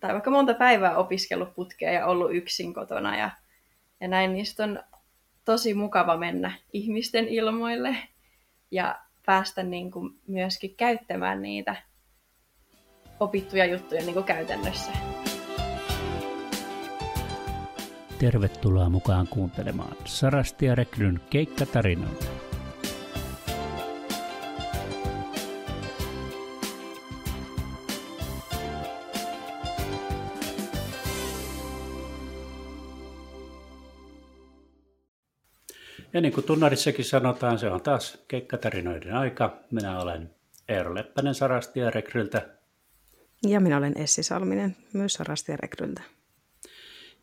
tai vaikka monta päivää opiskellut putkea ja ollut yksin kotona ja näin, niin sitten on tosi mukava mennä ihmisten ilmoille ja päästä niin kuin myöskin käyttämään niitä opittuja juttuja niin kuin käytännössä. Tervetuloa mukaan kuuntelemaan Sarastia Rekryn keikkatarinoita. Ja niin kuin tunnarissakin sanotaan, se on taas keikkatarinoiden aika. Minä olen Eero Leppänen Sarastia Rekryltä. Ja minä olen Essi Salminen, myös Sarastia Rekryltä.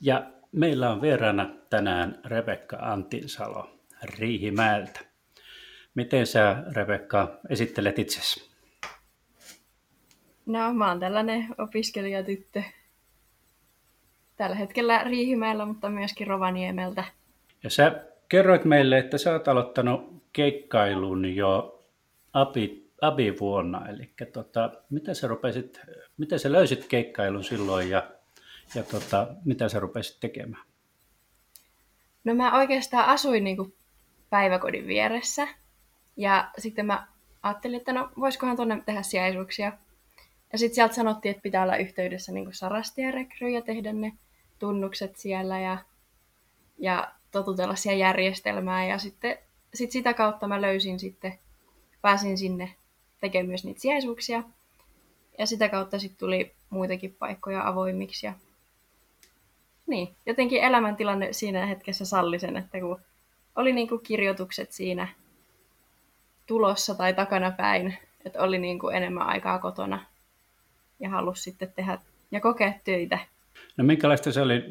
Ja meillä on vieraana tänään Rebekka Antinsalo Riihimäeltä. Miten sä, Rebekka, esittelet itsesi? No, mä oon tällainen opiskelijatyttö tällä hetkellä Riihimäellä, mutta myöskin Rovaniemeltä. Ja sä kerroit meille, että sä oot aloittanut keikkailun jo abivuonna. Eli miten sä löysit keikkailun silloin ja mitä sä rupesit tekemään? No mä oikeastaan asuin niinku päiväkodin vieressä ja sitten mä ajattelin, että no voisikohan tuonne tehdä sijaisuuksia. Ja sitten sieltä sanottiin, että pitää olla yhteydessä niinku Sarastia Rekryyn ja tehdä ne tunnukset siellä ja totutella siellä järjestelmää. Ja sitten sitä kautta mä pääsin sinne tekemään myös niitä sijaisuuksia. Ja sitä kautta sitten tuli muitakin paikkoja avoimiksi ja niin, jotenkin elämäntilanne siinä hetkessä salli sen, että kun oli niinku kirjoitukset siinä tulossa tai takana päin, että oli niinku enemmän aikaa kotona ja halusi sitten tehdä ja kokea töitä. No minkälaista se oli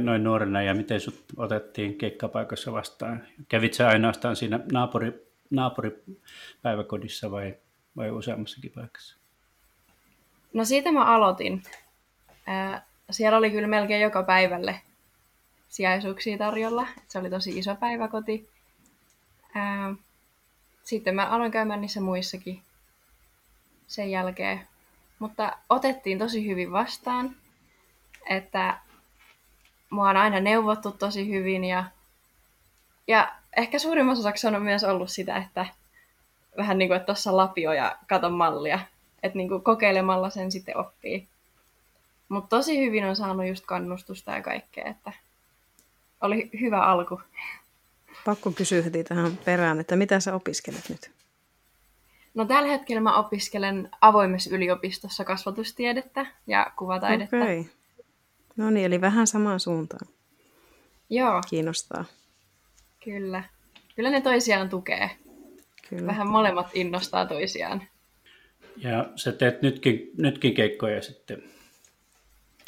noin nuorena ja miten sut otettiin keikkapaikassa vastaan? Kävit sä ainoastaan siinä naapuripäiväkodissa vai useammassakin paikassa? No siitä mä aloitin. Siellä oli kyllä melkein joka päivälle sijaisuuksia tarjolla. Se oli tosi iso päiväkoti. Sitten mä aloin käymään niissä muissakin sen jälkeen. Mutta otettiin tosi hyvin vastaan. Että mua on aina neuvottu tosi hyvin. Ja ehkä suurimmassa osaksi on myös ollut sitä, että vähän niin kuin, että tossa lapio ja kato mallia. Että niinku kokeilemalla sen sitten oppii. Mutta tosi hyvin on saanut just kannustusta ja kaikkea, että oli hyvä alku. Pakko kysyä heti tähän perään, että mitä sä opiskelet nyt? No tällä hetkellä mä opiskelen avoimessa yliopistossa kasvatustiedettä ja kuvataidetta. Okei. No niin, eli vähän samaan suuntaan. Joo. Kiinnostaa. Kyllä. Kyllä ne toisiaan tukee. Kyllä. Vähän molemmat innostaa toisiaan. Ja sä teet nytkin keikkoja sitten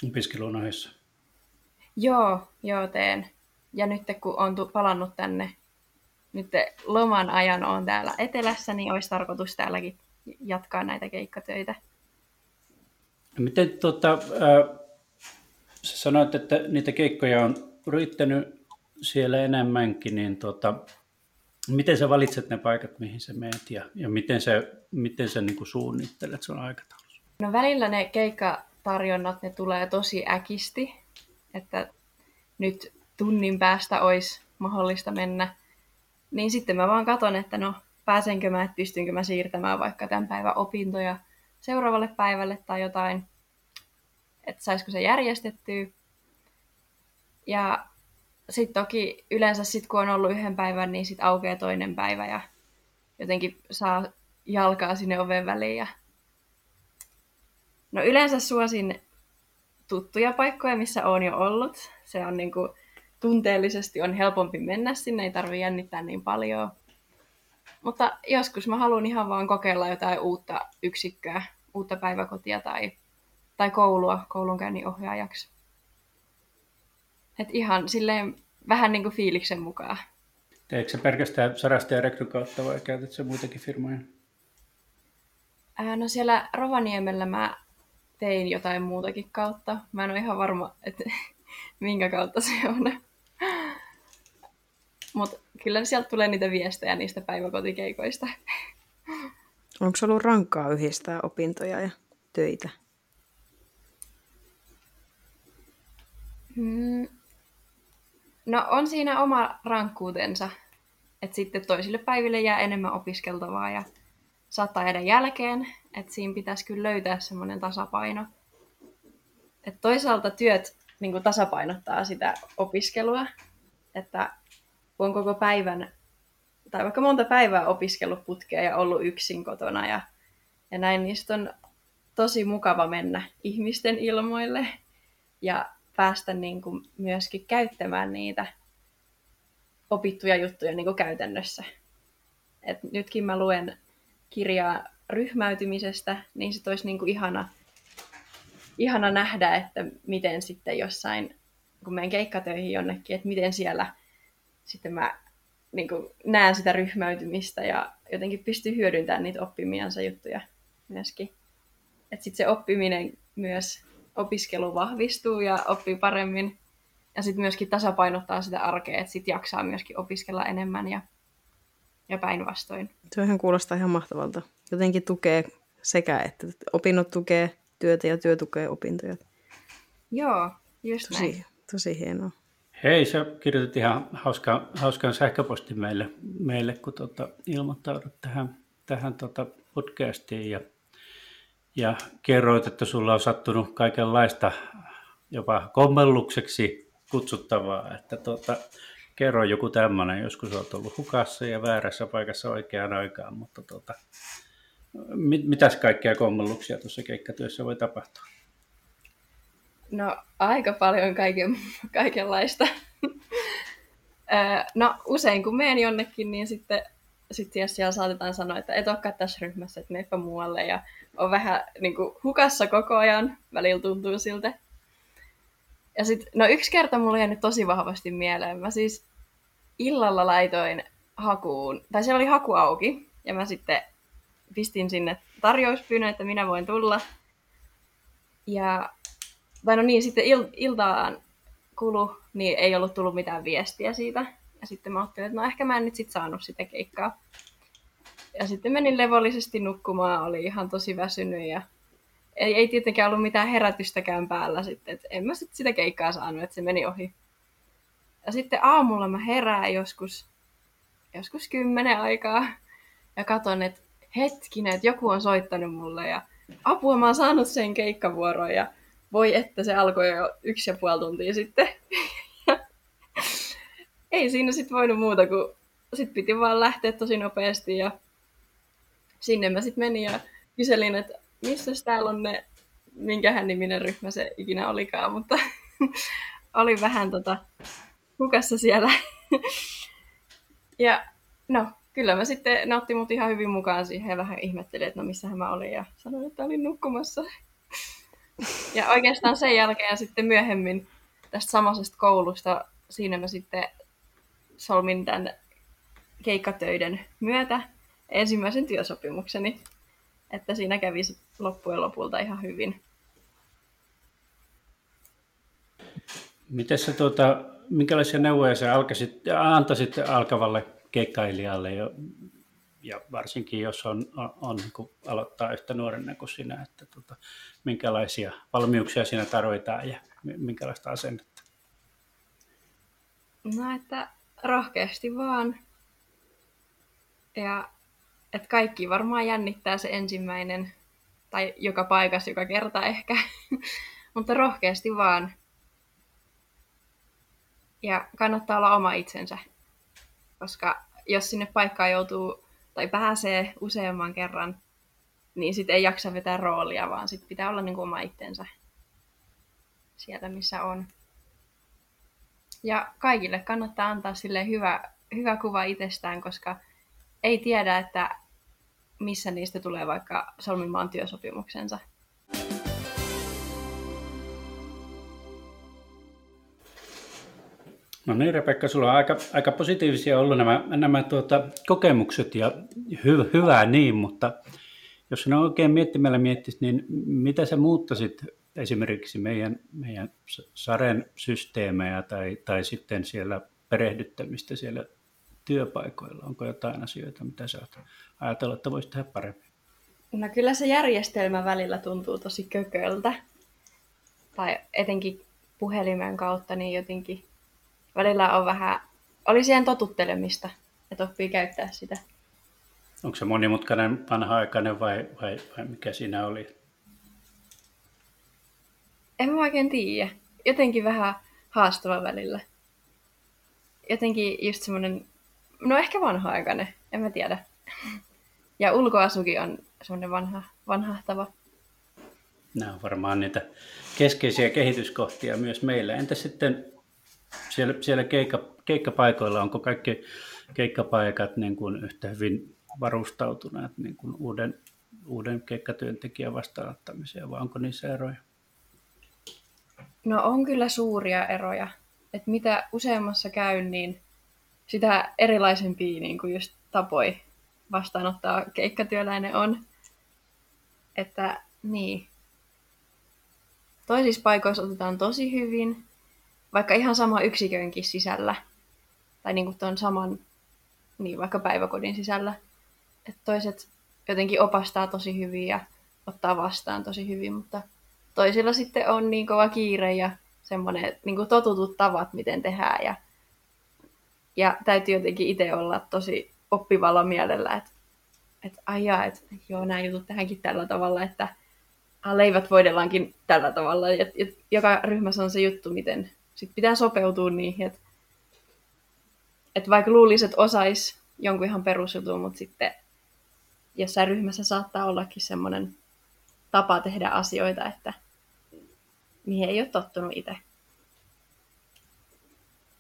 opiskelun ohessa. Joo, teen. Ja nyt kun olen palannut tänne, nyt loman ajan olen täällä etelässä, niin olisi tarkoitus täälläkin jatkaa näitä keikkatöitä. Miten sä sanoit, että niitä keikkoja on riittänyt siellä enemmänkin, niin miten sä valitset ne paikat, mihin sä menet ja miten sä niinku suunnittelet sun aikataulussa? No välillä ne keikkatarjonnat, ne tulee tosi äkisti, että nyt tunnin päästä olisi mahdollista mennä. Niin sitten mä vaan katson, että no pääsenkö mä, että pystynkö mä siirtämään vaikka tämän päivän opintoja seuraavalle päivälle tai jotain. Että saisiko se järjestettyä. Ja sitten toki yleensä sit kun on ollut yhden päivän, niin sitten aukeaa toinen päivä ja jotenkin saa jalkaa sinne oven väliin. Ja no yleensä suosin tuttuja paikkoja, missä olen jo ollut. Se on niinku, tunteellisesti on helpompi mennä sinne, ei tarvitse jännittää niin paljon. Mutta joskus mä haluan ihan vaan kokeilla jotain uutta yksikköä, uutta päiväkotia tai koulua koulunkäynnin ohjaajaksi. Et ihan silleen vähän niin kuin fiiliksen mukaan. Teikö se pelkästään Sarastia Rekryn kautta vai käytätkö se muitakin firmoja? No siellä Rovaniemellä mä tein jotain muutakin kautta. Mä en ole ihan varma, että minkä kautta se on. Mutta kyllä sieltä tulee niitä viestejä niistä päiväkotikeikoista. Onko ollut rankkaa yhdistää opintoja ja töitä? No on siinä oma rankkuutensa, että sitten toisille päiville jää enemmän opiskeltavaa ja saattaa jäädä jälkeen, että siinä pitäisi kyllä löytää semmoinen tasapaino. Et toisaalta työt niin kuin tasapainottaa sitä opiskelua, että on koko päivän tai vaikka monta päivää opiskellut putkea ja ollut yksin kotona ja näin, niistä on tosi mukava mennä ihmisten ilmoille ja päästä niin kuin myöskin käyttämään niitä opittuja juttuja niin kuin käytännössä. Et nytkin mä luen kirjaa ryhmäytymisestä, niin se olisi niin kuin ihana nähdä, että miten sitten jossain, kun menen keikkatöihin jonnekin, että miten siellä sitten mä niin kuin näen sitä ryhmäytymistä ja jotenkin pystyy hyödyntämään niitä oppimiansa juttuja myöskin. Että sitten se oppiminen myös, opiskelu vahvistuu ja oppii paremmin. Ja sitten myöskin tasapainottaa sitä arkea, että sitten jaksaa myöskin opiskella enemmän ja päinvastoin. Tuohan kuulostaa ihan mahtavalta. Jotenkin tukee sekä, että opinnot tukee työtä ja työ tukee opintoja. Joo, just tosi, näin. Tosi hienoa. Hei, sä kirjoitit ihan hauskan sähköpostin meille kun ilmoittaudut tähän podcastiin ja kerroit, että sulla on sattunut kaikenlaista jopa kommellukseksi kutsuttavaa, että kerro joku tämmöinen, joskus olet ollut hukassa ja väärässä paikassa oikeaan aikaan, mutta mitäs kaikkea kommelluksia tuossa keikkatyössä voi tapahtua? No aika paljon kaikenlaista. No usein kun menen jonnekin, niin sitten siellä saatetaan sanoa, että et olekaan tässä ryhmässä, että meipä muualle ja on vähän niin kuin hukassa koko ajan, välillä tuntuu siltä. Ja sitten, no yksi kerta mulla jäänyt tosi vahvasti mieleen. Mä siis illalla laitoin hakuun, tai siellä oli haku auki, ja mä sitten pistin sinne tarjouspyynnön, että minä voin tulla. Ja, tai no niin, sitten iltaan kulu, niin ei ollut tullut mitään viestiä siitä. Ja sitten mä ajattelin, että no ehkä mä en nyt sit saanut sitä keikkaa. Ja sitten menin levollisesti nukkumaan, oli ihan tosi väsynyt ja ei tietenkään ollut mitään herätystäkään päällä sitten, että en mä sit sitä keikkaa saanut, että se meni ohi. Ja sitten aamulla mä herään joskus 10 aikaa ja katson, että hetkinen, että joku on soittanut mulle ja apua, mä oon saanut sen keikkavuoron ja voi että se alkoi jo 1,5 tuntia sitten. Ei siinä sitten voinut muuta kuin sitten piti vaan lähteä tosi nopeasti ja sinne mä sitten menin ja kyselin, että missäs täällä on ne, minkähän niminen ryhmä se ikinä olikaan, mutta oli vähän hukassa siellä. Ja no, kyllä mä sitten nautti mut ihan hyvin mukaan siihen ja vähän ihmettelin, että no missähän mä olin ja sanoin, että olin nukkumassa. Ja oikeastaan sen jälkeen ja sitten myöhemmin tästä samaisesta koulusta, siinä mä sitten solmin tämän keikkatöiden myötä ensimmäisen työsopimukseni, että siinä kävi loppujen lopulta ihan hyvin. Miten sä, minkälaisia neuvoja sä antaisit alkavalle keikkailijalle ja varsinkin jos on kun aloittaa yhtä nuorena kuin sinä, että minkälaisia valmiuksia siinä tarvitaan ja minkälaista asennetta? No, että rohkeasti vaan. Ja että kaikki varmaan jännittää se ensimmäinen, tai joka paikassa, joka kerta ehkä, mutta rohkeasti vaan. Ja kannattaa olla oma itsensä, koska jos sinne paikkaan joutuu tai pääsee useamman kerran, niin sitten ei jaksa vetää roolia, vaan sitten pitää olla niin kuin oma itsensä sieltä, missä on. Ja kaikille kannattaa antaa silleen hyvä kuva itsestään, koska ei tiedä, että missä niistä tulee vaikka solmimaan työsopimuksensa. No niin, Rebekka, sulla on aika positiivisia ollut nämä kokemukset ja hyvää niin, mutta jos sinä oikein miettimällä miettisit, niin mitä sä muuttaisit esimerkiksi meidän Saren systeemejä tai sitten siellä perehdyttämistä siellä työpaikoilla? Onko jotain asioita, mitä sä oot ajatellut, että voisi tehdä paremmin? No kyllä se järjestelmä välillä tuntuu tosi kököltä. Tai etenkin puhelimen kautta, niin jotenkin välillä on vähän, oli siihen totuttelemista, että oppii käyttää sitä. Onko se monimutkainen, vanha-aikainen vai mikä siinä oli? En mä oikein tiedä. Jotenkin vähän haastava välillä. Jotenkin just semmoinen, no ehkä vanha-aikainen, en mä tiedä. Ja ulkoasukin on semmoinen vanhahtava. Nämä on varmaan niitä keskeisiä kehityskohtia myös meillä. Entä sitten siellä keikkapaikoilla, onko kaikki keikkapaikat niin kuin yhtä hyvin varustautuneet niin kuin uuden keikkatyöntekijän vastaanottamiseen, vai onko niissä eroja? No on kyllä suuria eroja. Et mitä useammassa käy, niin sitä erilaisempia niin kuin just tapoja vastaanottaa keikkatyöläinen on. Että niin. Toisissa paikoissa otetaan tosi hyvin, vaikka ihan sama yksikönkin sisällä. Tai niin kuin tuon saman, niin vaikka päiväkodin sisällä. Että toiset jotenkin opastaa tosi hyvin ja ottaa vastaan tosi hyvin, mutta toisilla sitten on niin kova kiire ja semmoinen niin totutut tavat, miten tehdään. Ja täytyy jotenkin itse olla tosi oppivalla mielellä, että aijaa, että joo, nämä jutut tähänkin tällä tavalla, että leivät voidellaankin tällä tavalla. Et joka ryhmässä on se juttu, miten sit pitää sopeutua niihin. Et vaikka luulisi, että osaisi jonkun ihan perusjutun, mutta sitten jossain ryhmässä saattaa ollakin semmoinen tapa tehdä asioita, että mihin ei ole tottunut itse.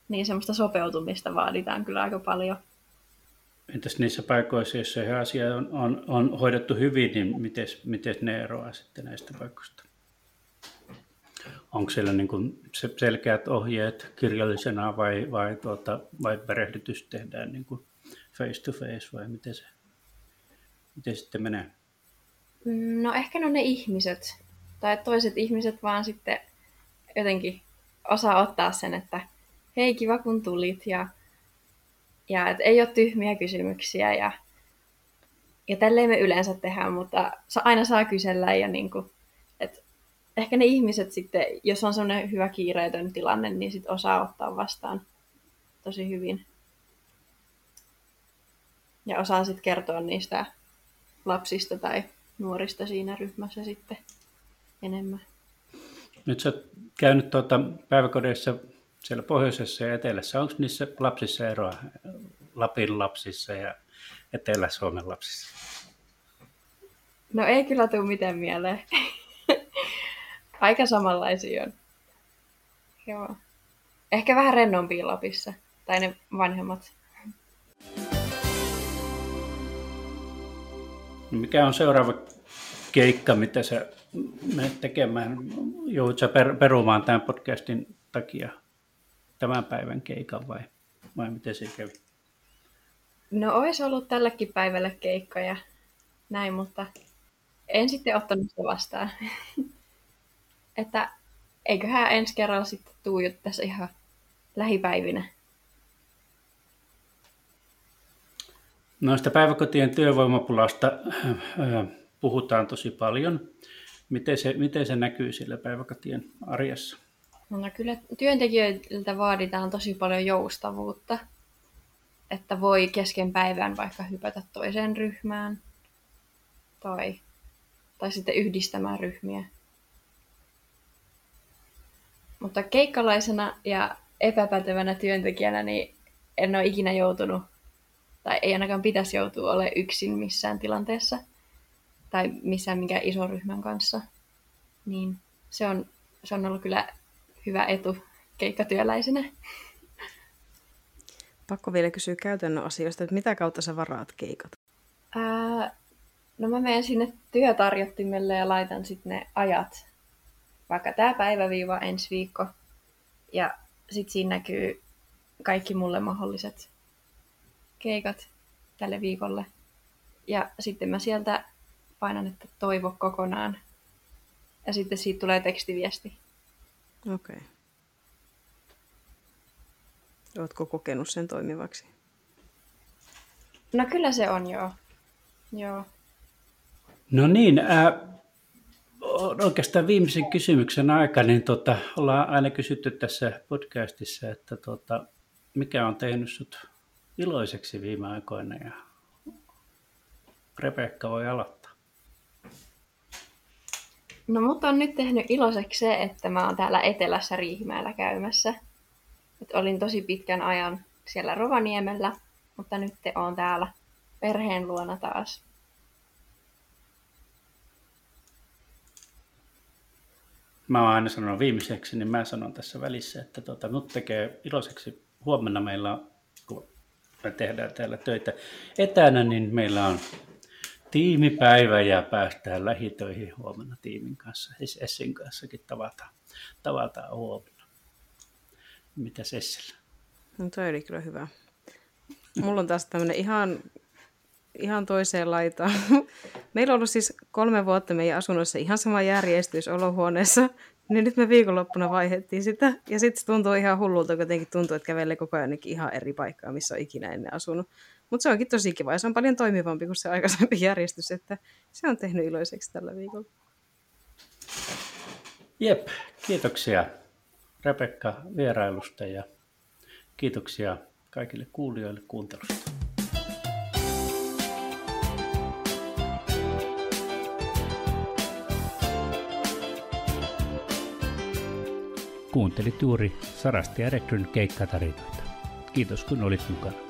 Niin semmoista sopeutumista vaaditaan kyllä aika paljon. Entäs niissä paikoissa, joissa asia on hoidettu hyvin, niin miten ne eroaa sitten näistä paikoista? Onko siellä niin kuin selkeät ohjeet kirjallisena vai perehdytys tehdään niin kuin face to face, vai miten sitten menee? No ehkä ne on ne ihmiset. Tai toiset ihmiset vaan sitten jotenkin osaa ottaa sen, että hei, kiva kun tulit ja et ei ole tyhmiä kysymyksiä ja tälleen me yleensä tehdään, mutta aina saa kysellä ja niin kuin, et ehkä ne ihmiset sitten, jos on semmoinen hyvä kiireetön tilanne, niin sit osaa ottaa vastaan tosi hyvin. Ja osaa sitten kertoa niistä lapsista tai nuorista siinä ryhmässä sitten enemmän. Nyt sä oot käynyt päiväkodeissa siellä pohjoisessa ja etelässä. Onko niissä lapsissa eroa Lapin lapsissa ja Etelä-Suomen lapsissa? No ei kyllä tule mitään mieleen. Aika samanlaisia on. Joo. Ehkä vähän rennompia Lapissa, tai ne vanhemmat. Mikä on seuraava keikka, mitä sä menet tekemään? Joudut sä perumaan tämän podcastin takia tämän päivän keikan vai miten se kävi? No olisi ollut tälläkin päivällä keikkoja näin, mutta en sitten ottanut sitä vastaan. Että eiköhän ensi kerralla sitten tuijut tässä ihan lähipäivinä. Noista päiväkotien työvoimapulasta puhutaan tosi paljon. Miten se näkyy siellä päiväkotien arjessa? No kyllä työntekijöiltä vaaditaan tosi paljon joustavuutta, että voi kesken päivän vaikka hypätä toiseen ryhmään tai sitten yhdistämään ryhmiä. Mutta keikkalaisena ja epäpätevänä työntekijänä niin en ole ikinä joutunut, tai ei ainakaan pitäisi joutua olemaan yksin missään tilanteessa tai missään minkään ison ryhmän kanssa. Niin se on ollut kyllä hyvä etu keikkatyöläisenä. Pakko vielä kysyä käytännön asioista, että mitä kautta sä varaat keikat? No mä menen sinne työtarjottimelle ja laitan sitten ne ajat. Vaikka tää päiväviiva ensi viikko. Ja sit siinä näkyy kaikki mulle mahdolliset keikat tälle viikolle. Ja sitten mä sieltä painan, että toivo kokonaan. Ja sitten siitä tulee tekstiviesti. Okei. Ootko kokenut sen toimivaksi? No kyllä se on, joo. No niin, oikeastaan viimeisen kysymyksen aika, niin ollaan aina kysytty tässä podcastissa, että mikä on tehnyt sut iloiseksi viime aikoina, ja Rebekka voi aloittaa. No mut on nyt tehnyt iloiseksi se, että mä oon täällä etelässä Riihimäellä käymässä. Et olin tosi pitkän ajan siellä Rovaniemellä, mutta nyt oon täällä perheen luona taas. Mä oon aina sanonut viimeiseksi, niin mä sanon tässä välissä, että mut tekee iloiseksi huomenna meillä, kun me tehdään täällä töitä etänä, niin meillä on tiimipäivä ja päästään lähitöihin huomenna tiimin kanssa. Siis Essin kanssakin tavataan huomenna. Mitäs Essillä? No toi oli kyllä hyvä. Mulla on taas tämmönen ihan toiseen laitaan. Meillä on ollut siis 3 vuotta meidän asunnossa ihan sama järjestys olohuoneessa, niin nyt me viikonloppuna vaihdettiin sitä. Ja sitten se tuntuu ihan hullulta, kuitenkin tuntuu, että kävelee koko ajan ihan eri paikkaa, missä on ikinä ennen asunut. Mutta se onkin tosi kiva ja se on paljon toimivampi kuin se aikaisempi järjestys, että se on tehnyt iloiseksi tällä viikolla. Jep, kiitoksia Rebekka vierailusta ja kiitoksia kaikille kuulijoille kuuntelusta. Kuuntelit juuri Sarastia Rekryn keikkatarinoita. Kiitos kun olit mukana.